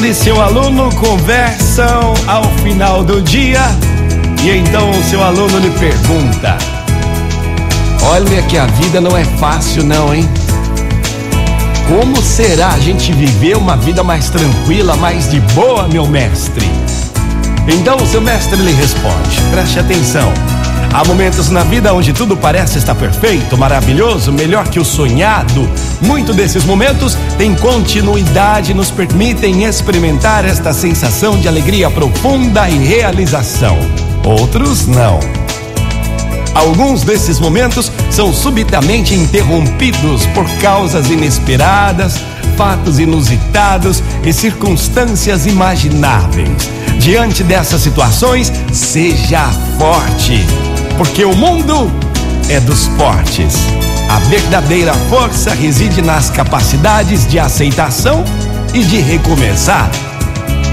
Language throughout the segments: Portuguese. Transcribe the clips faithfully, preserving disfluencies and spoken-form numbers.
mestre e seu aluno conversam ao final do dia, e então o seu aluno lhe pergunta: olha que a vida não é fácil não, hein? Como será a gente viver uma vida mais tranquila, mais de boa, meu mestre? Então o seu mestre lhe responde, preste atenção: há momentos na vida onde tudo parece estar perfeito, maravilhoso, melhor que o sonhado. Muito desses momentos têm continuidade e nos permitem experimentar esta sensação de alegria profunda e realização. Outros não. Alguns desses momentos são subitamente interrompidos por causas inesperadas, fatos inusitados e circunstâncias imagináveis. Diante dessas situações, seja forte, porque o mundo é dos fortes. A verdadeira força reside nas capacidades de aceitação e de recomeçar.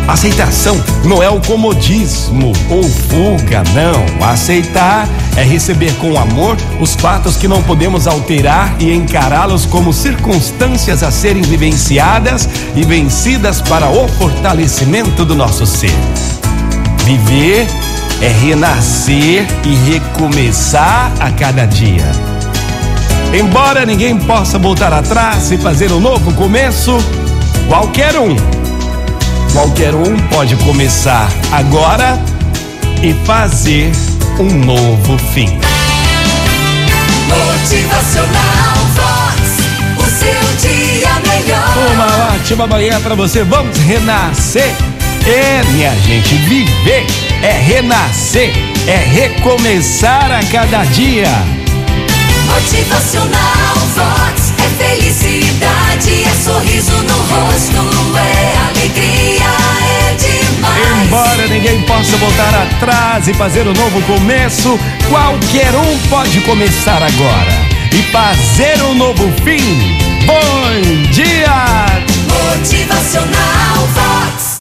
Aceitação não é o comodismo ou fuga, não. Aceitar é receber com amor os fatos que não podemos alterar e encará-los como circunstâncias a serem vivenciadas e vencidas para o fortalecimento do nosso ser. Viver é renascer e recomeçar a cada dia. Embora ninguém possa voltar atrás e fazer um novo começo, qualquer um, qualquer um pode começar agora e fazer um novo fim. Motivacional Vox, o seu dia melhor. Uma ótima manhã pra você, vamos renascer. É, minha gente, viver é renascer, é recomeçar a cada dia. Motivacional Vox, é felicidade, é sorriso no rosto, é alegria, é demais. Embora ninguém possa voltar atrás e fazer um novo começo, qualquer um pode começar agora e fazer um novo fim. Bom